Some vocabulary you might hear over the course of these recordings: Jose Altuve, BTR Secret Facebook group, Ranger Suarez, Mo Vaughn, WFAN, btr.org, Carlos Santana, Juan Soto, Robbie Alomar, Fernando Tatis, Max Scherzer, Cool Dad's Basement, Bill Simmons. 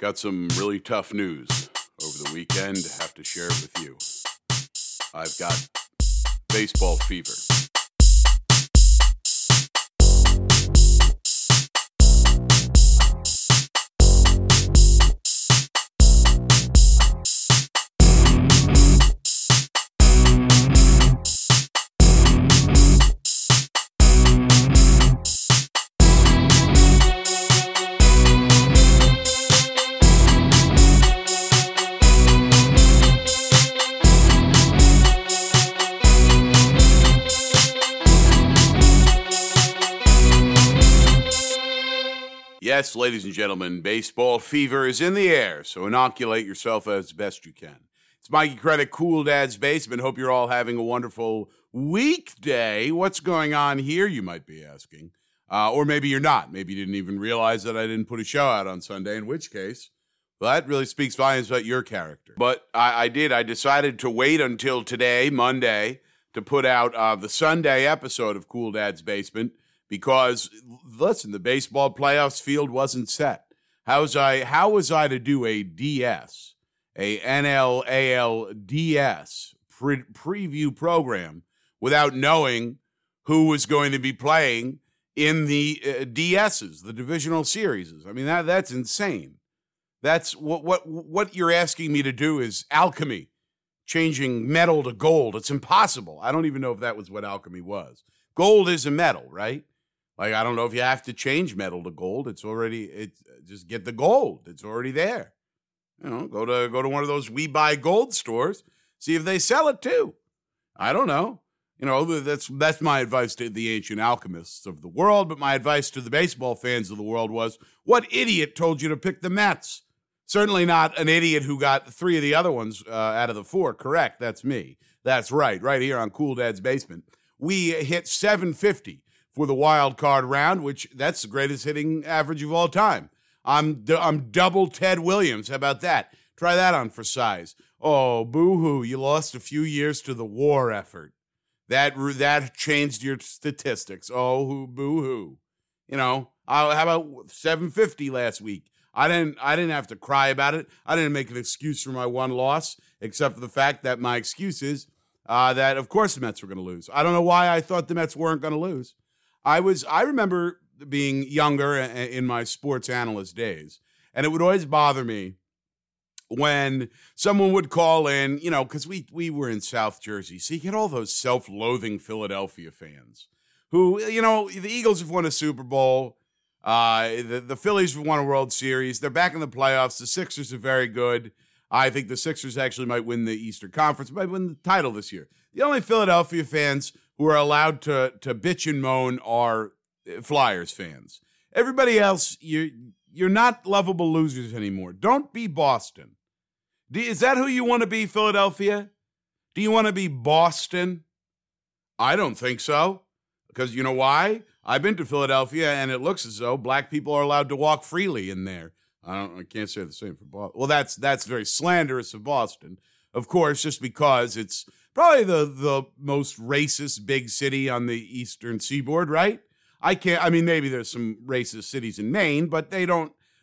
Got some really tough news over the weekend. Have to share it with you. I've got baseball fever. Yes, ladies and gentlemen, baseball fever is in the air, so inoculate yourself as best you can. It's Mikey Credit, Cool Dad's Basement. Hope you're all having a wonderful weekday. What's going on here, you might be asking? Or maybe you're not. Maybe you didn't even realize that I didn't put a show out on Sunday, in which case, well, that really speaks volumes about your character. But I did. I decided to wait until today, Monday, to put out the Sunday episode of Cool Dad's Basement. Because, listen, the baseball playoffs field wasn't set. How was I to do a DS, a NLALDS preview program without knowing who was going to be playing in the DSs, the divisional series? I mean, that's insane. That's what you're asking me to do is alchemy, changing metal to gold. It's impossible. I don't even know if that was what alchemy was. Gold is a metal, right? Like, I don't know if you have to change metal to gold. It's just get the gold. It's already there. You know, go to one of those We Buy Gold stores, see if they sell it too. I don't know. You know, that's my advice to the ancient alchemists of the world, but my advice to the baseball fans of the world was, what idiot told you to pick the Mets? Certainly not an idiot who got three of the other ones out of the four. Correct, that's me. That's right here on Cool Dad's Basement. We hit 750. For the wild card round, which that's the greatest hitting average of all time. I'm double Ted Williams. How about that? Try that on for size. Oh, boo-hoo, you lost a few years to the war effort. That changed your statistics. Oh, boo-hoo. You know, how about 750 last week? I didn't have to cry about it. I didn't make an excuse for my one loss, except for the fact that my excuse is that, of course, the Mets were going to lose. I don't know why I thought the Mets weren't going to lose. I remember being younger in my sports analyst days, and it would always bother me when someone would call in, you know, because we were in South Jersey, so you get all those self-loathing Philadelphia fans who, you know, the Eagles have won a Super Bowl, the Phillies have won a World Series, they're back in the playoffs, the Sixers are very good. I think the Sixers actually might win the Eastern Conference, might win the title this year. The only Philadelphia fans who are allowed to bitch and moan are Flyers fans. Everybody else, you're not lovable losers anymore. Don't be Boston. Is that who you want to be, Philadelphia? Do you want to be Boston? I don't think so, because you know why? I've been to Philadelphia, and it looks as though black people are allowed to walk freely in there. I can't say the same for Boston. Well, that's very slanderous of Boston, of course, just because it's probably the most racist big city on the eastern seaboard, right? Maybe there's some racist cities in Maine, but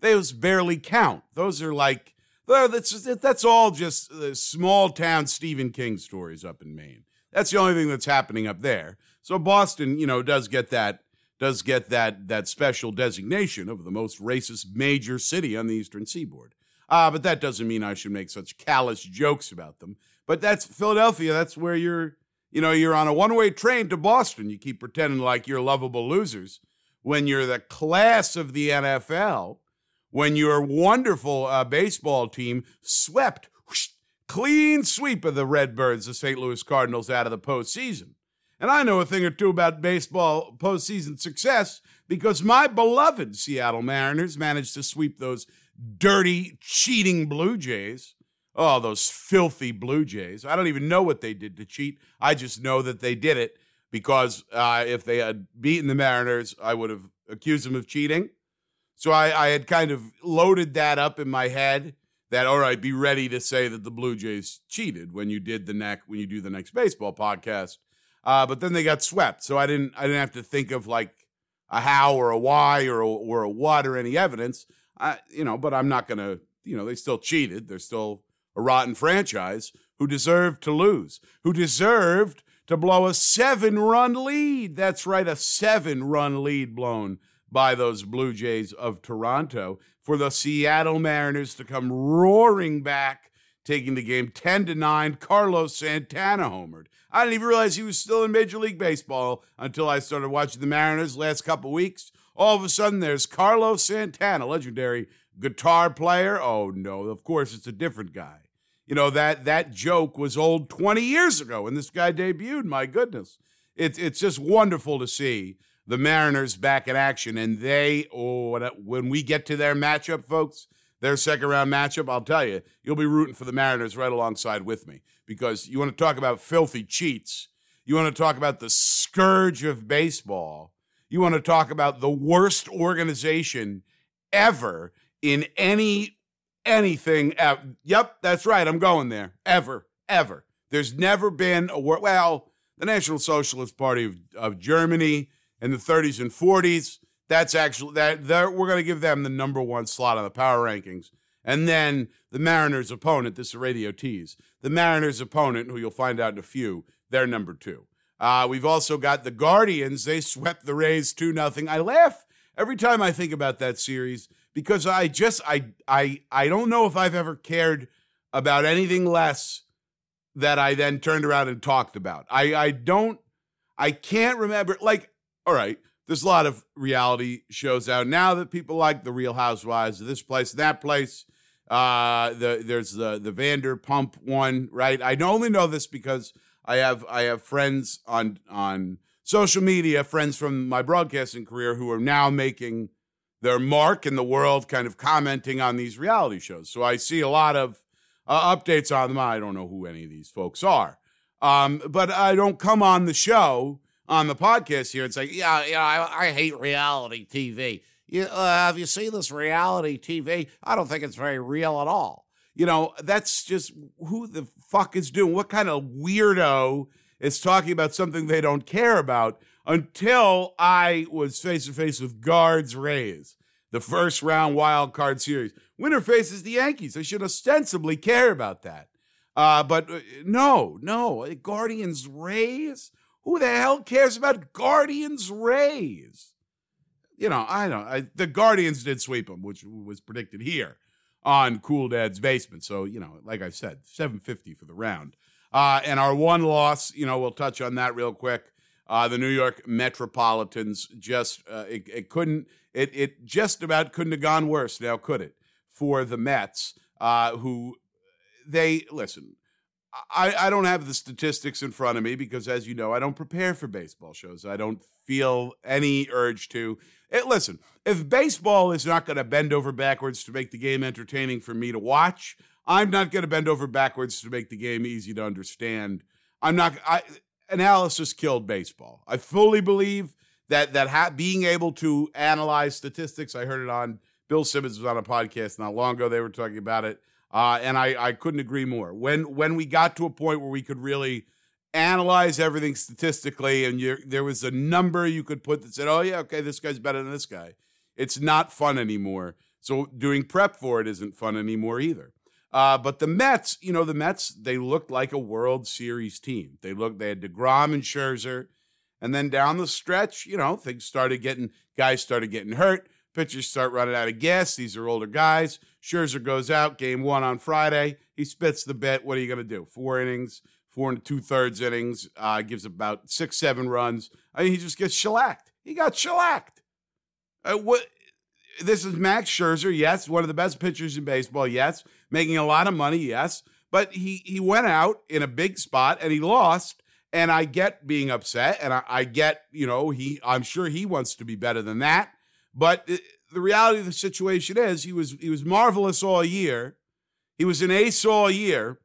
those barely count. Those are like, that's all just small town Stephen King stories up in Maine. That's the only thing that's happening up there. So Boston, you know, does get that special designation of the most racist major city on the eastern seaboard. But that doesn't mean I should make such callous jokes about them. But that's Philadelphia. That's where you're on a one-way train to Boston. You keep pretending like you're lovable losers when you're the class of the NFL, when your wonderful baseball team swept, whoosh, clean sweep of the Redbirds, the St. Louis Cardinals, out of the postseason. And I know a thing or two about baseball postseason success because my beloved Seattle Mariners managed to sweep those dirty, cheating Blue Jays. Oh, those filthy Blue Jays. I don't even know what they did to cheat. I just know that they did it because if they had beaten the Mariners, I would have accused them of cheating. So I had kind of loaded that up in my head that, all right, be ready to say that the Blue Jays cheated when you do the next baseball podcast. But then they got swept. So I didn't have to think of like a how or a why or a what or any evidence. But I'm not going to, they still cheated. They're still a rotten franchise who deserved to lose, who deserved to blow a 7-run lead. That's right, a 7-run lead blown by those Blue Jays of Toronto for the Seattle Mariners to come roaring back, taking the game 10-9. Carlos Santana homered. I didn't even realize he was still in Major League Baseball until I started watching the Mariners last couple weeks. All of a sudden, there's Carlos Santana, legendary guitar player. Oh, no, of course, it's a different guy. That joke was old 20 years ago, and this guy debuted. My goodness. It's just wonderful to see the Mariners back in action, and when we get to their matchup, folks, their second-round matchup, I'll tell you, you'll be rooting for the Mariners right alongside with me, because you want to talk about filthy cheats. You want to talk about the scourge of baseball. You want to talk about the worst organization ever in anything. Ever. Yep, that's right. I'm going there. Ever. There's never been a war. Well, the National Socialist Party of Germany in the 30s and 40s, that's actually that we're going to give them the number one slot on the power rankings. And then the Mariners' opponent, this is a radio tease, the Mariners' opponent, who you'll find out in a few, they're number 2. We've also got the Guardians. They swept the Rays 2-0. I laugh every time I think about that series because I don't know if I've ever cared about anything less that I then turned around and talked about. I can't remember. Like, all right, there's a lot of reality shows out now that people like, the Real Housewives of this place, that place. There's the Vanderpump one, right? I only know this because I have friends on social media, friends from my broadcasting career who are now making their mark in the world, kind of commenting on these reality shows. So I see a lot of updates on them. I don't know who any of these folks are, but I don't come on the show on the podcast here and say, I hate reality TV. Have you seen this reality TV? I don't think it's very real at all. That's just who the fuck is doing. What kind of weirdo is talking about something they don't care about? Until I was face-to-face with Guards Rays, the first-round wild card series. Winner faces the Yankees. I should ostensibly care about that. But no. Guardians Rays? Who the hell cares about Guardians Rays? The Guardians did sweep them, which was predicted here on Cool Dad's Basement. So, like I said, $750 for the round. And our one loss, we'll touch on that real quick. The New York Metropolitans just, it just about couldn't have gone worse now, could it? For the Mets, I don't have the statistics in front of me because, as you know, I don't prepare for baseball shows. I don't feel any urge to. If baseball is not going to bend over backwards to make the game entertaining for me to watch, I'm not going to bend over backwards to make the game easy to understand. Analysis killed baseball. I fully believe that being able to analyze statistics, I heard it on Bill Simmons was on a podcast not long ago. They were talking about it. And I couldn't agree more. When we got to a point where we could really analyze everything statistically and there was a number you could put that said, oh, yeah, okay, this guy's better than this guy, it's not fun anymore. So doing prep for it isn't fun anymore either. But the Mets, they looked like a World Series team. They had DeGrom and Scherzer. And then down the stretch, things guys started getting hurt. Pitchers start running out of gas. These are older guys. Scherzer goes out, game 1 on Friday. He spits the bit. What are you going to do? 4 and 2/3 innings, gives about 6-7 runs. He just gets shellacked. He got shellacked. This is Max Scherzer, yes, one of the best pitchers in baseball, yes, making a lot of money, yes, but he went out in a big spot and he lost, and I get being upset, and I get, I'm sure he wants to be better than that. But the reality of the situation is he was marvelous all year. He was an ace all year.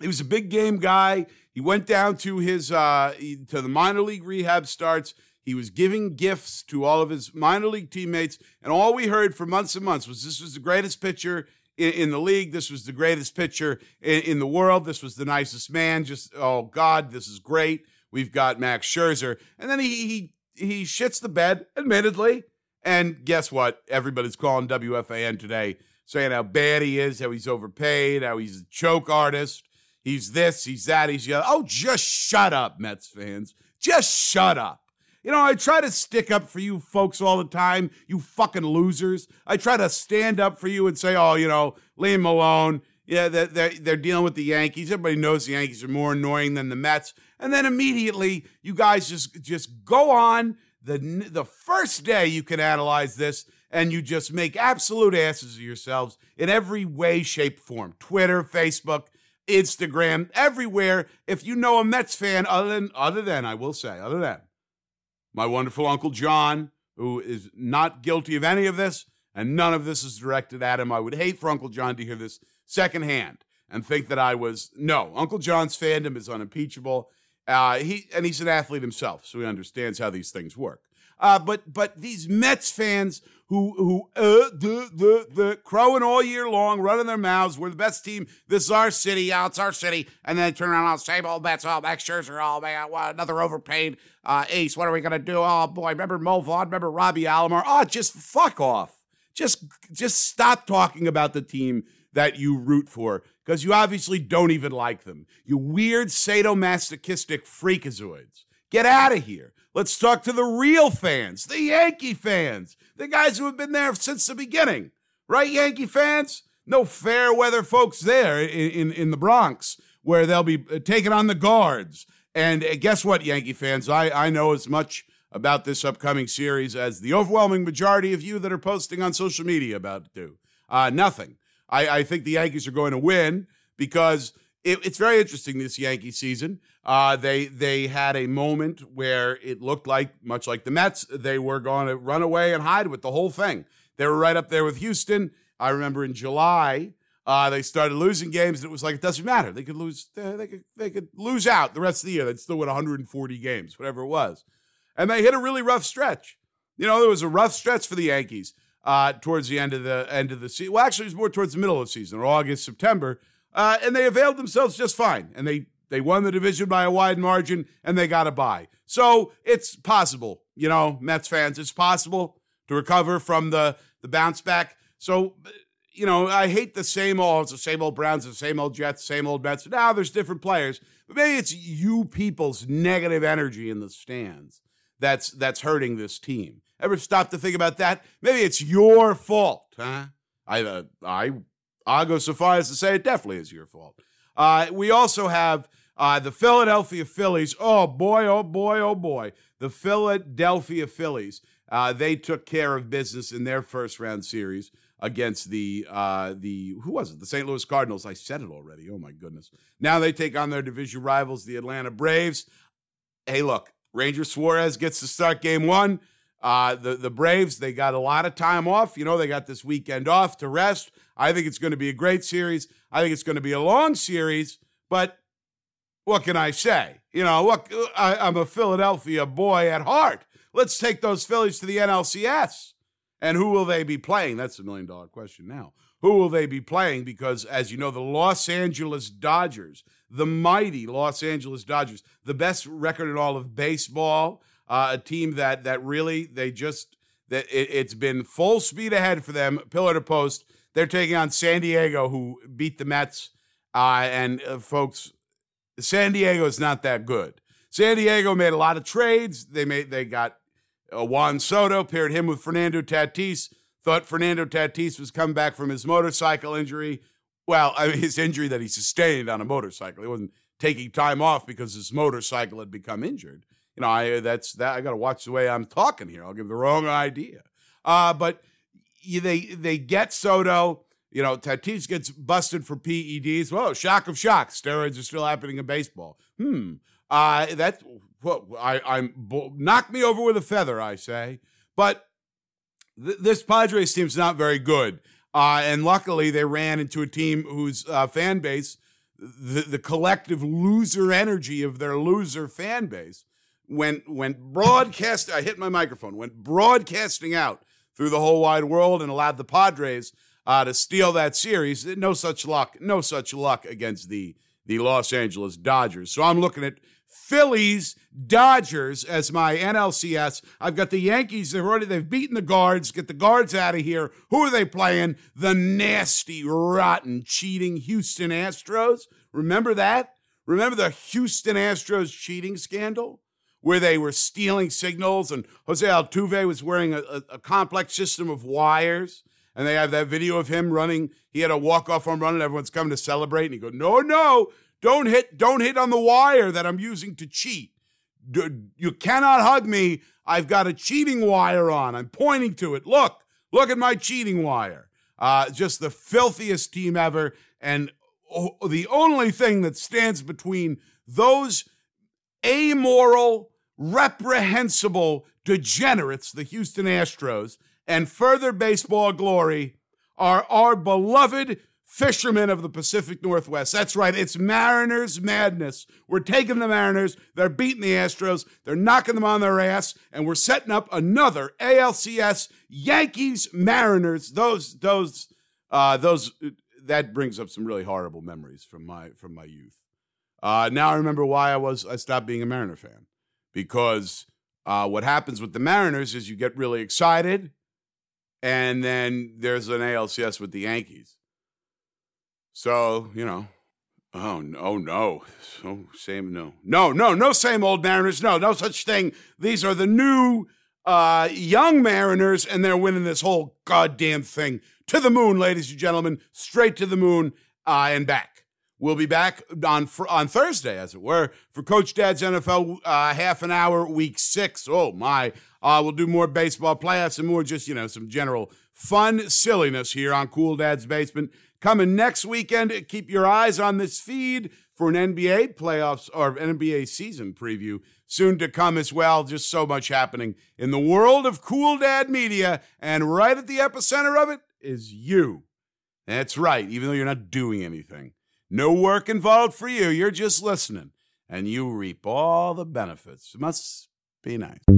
He was a big game guy. He went down to his to the minor league rehab starts. He was giving gifts to all of his minor league teammates. And all we heard for months and months was this was the greatest pitcher in the league. This was the greatest pitcher in the world. This was the nicest man. Just, oh, God, this is great. We've got Max Scherzer. And then he shits the bed, admittedly. And guess what? Everybody's calling WFAN today, saying how bad he is, how he's overpaid, how he's a choke artist. He's this, he's that, he's the other. Oh, just shut up, Mets fans. Just shut up. You know, I try to stick up for you folks all the time, you fucking losers. I try to stand up for you and say, oh, you know, leave him alone. Yeah, they're dealing with the Yankees. Everybody knows the Yankees are more annoying than the Mets. And then immediately, you guys just go on the first day you can analyze this, and you just make absolute asses of yourselves in every way, shape, form. Twitter, Facebook, Instagram, everywhere. If you know a Mets fan, other than my wonderful Uncle John, who is not guilty of any of this, and none of this is directed at him. I would hate for Uncle John to hear this secondhand and think that I was, no, Uncle John's fandom is unimpeachable. He's an athlete himself, so he understands how these things work. But these Mets fans who crowing all year long, running their mouths, we're the best team, this is our city, yeah, it's our city, and then turn around, all same old Mets, all Max Scherzer, all man, another overpaid ace, what are we going to do? Oh, boy, remember Mo Vaughn, remember Robbie Alomar? Oh, just fuck off. Just stop talking about the team that you root for, because you obviously don't even like them. You weird, sadomasochistic freakazoids. Get out of here. Let's talk to the real fans, the Yankee fans, the guys who have been there since the beginning, right, Yankee fans? No fair weather folks there in the Bronx, where they'll be taking on the guards. And guess what, Yankee fans? I know as much about this upcoming series as the overwhelming majority of you that are posting on social media about it do. Nothing. I think the Yankees are going to win, because it's very interesting this Yankee season. They had a moment where it looked like, much like the Mets, they were going to run away and hide with the whole thing. They were right up there with Houston. I remember in July, they started losing games, and it was like, it doesn't matter. They could lose. They could lose out the rest of the year. They'd still win 140 games, whatever it was. And they hit a really rough stretch. You know, there was a rough stretch for the Yankees towards the end of the season. Well, actually, it was more towards the middle of the season, or August, September. And they availed themselves just fine. And they won the division by a wide margin, and they got a bye. So it's possible, you know, Mets fans, it's possible to recover from the bounce back. So, you know, I hate the same old Browns, the same old Jets, same old Mets. Now there's different players. But maybe it's you people's negative energy in the stands that's hurting this team. Ever stop to think about that? Maybe it's your fault, huh? I'll go so far as to say it definitely is your fault. We also have the Philadelphia Phillies. Oh, boy, oh, boy, oh, boy. The Philadelphia Phillies, they took care of business in their first-round series against the St. Louis Cardinals. I said it already. Oh, my goodness. Now they take on their division rivals, the Atlanta Braves. Hey, look, Ranger Suarez gets to start game one. The Braves, they got a lot of time off. You know, they got this weekend off to rest. I think it's going to be a great series. I think it's going to be a long series, but what can I say? You know, look, I'm a Philadelphia boy at heart. Let's take those Phillies to the NLCS. And who will they be playing? That's the $1 million question now. Who will they be playing? Because, as you know, the Los Angeles Dodgers, the mighty Los Angeles Dodgers, the best record in all of baseball, a team that really, it's been full speed ahead for them, pillar to post. They're taking on San Diego, who beat the Mets. Folks, San Diego is not that good. San Diego made a lot of trades. They got Juan Soto, paired him with Fernando Tatis, thought Fernando Tatis was coming back from his motorcycle injury. Well, I mean, his injury that he sustained on a motorcycle. He wasn't taking time off because his motorcycle had become injured. You know, I got to watch the way I'm talking here. I'll give the wrong idea. But they get Soto. You know, Tatis gets busted for PEDs. Whoa, shock of shocks. Steroids are still happening in baseball. Knock me over with a feather, I say. But this Padres team's not very good. And luckily, they ran into a team whose fan base, the collective loser energy of their loser fan base, went broadcasting out through the whole wide world and allowed the Padres to steal that series. No such luck against the the Los Angeles Dodgers. So I'm looking at Phillies, Dodgers as my NLCS. I've got the Yankees. They've beaten the Guards. Get the Guards out of here. Who are they playing? The nasty, rotten, cheating Houston Astros. Remember that? Remember the Houston Astros cheating scandal where they were stealing signals and Jose Altuve was wearing a complex system of wires, and they have that video of him running. He had a walk-off home run, and everyone's coming to celebrate, and he goes, no, don't hit on the wire that I'm using to cheat. You cannot hug me. I've got a cheating wire on. I'm pointing to it. Look at my cheating wire. Just the filthiest team ever, and the only thing that stands between those amoral, reprehensible degenerates, the Houston Astros, and further baseball glory are our beloved fishermen of the Pacific Northwest. That's right. It's Mariners madness. We're taking the Mariners. They're beating the Astros. They're knocking them on their ass, and we're setting up another ALCS. Yankees, Mariners, those. That brings up some really horrible memories from my youth. Now I remember why I stopped being a Mariner fan, because what happens with the Mariners is you get really excited, and then there's an ALCS with the Yankees. So, you know, no, same old Mariners, no such thing. These are the new young Mariners, and they're winning this whole goddamn thing. To the moon, ladies and gentlemen, straight to the moon and back. We'll be back on Thursday, as it were, for Coach Dad's NFL half an hour, week 6. Oh, my. We'll do more baseball playoffs and more just, some general fun silliness here on Cool Dad's Basement. Coming next weekend, keep your eyes on this feed for an NBA playoffs or NBA season preview soon to come as well. Just so much happening in the world of Cool Dad Media, and right at the epicenter of it is you. That's right, even though you're not doing anything. No work involved for you. You're just listening, and you reap all the benefits. Must be nice.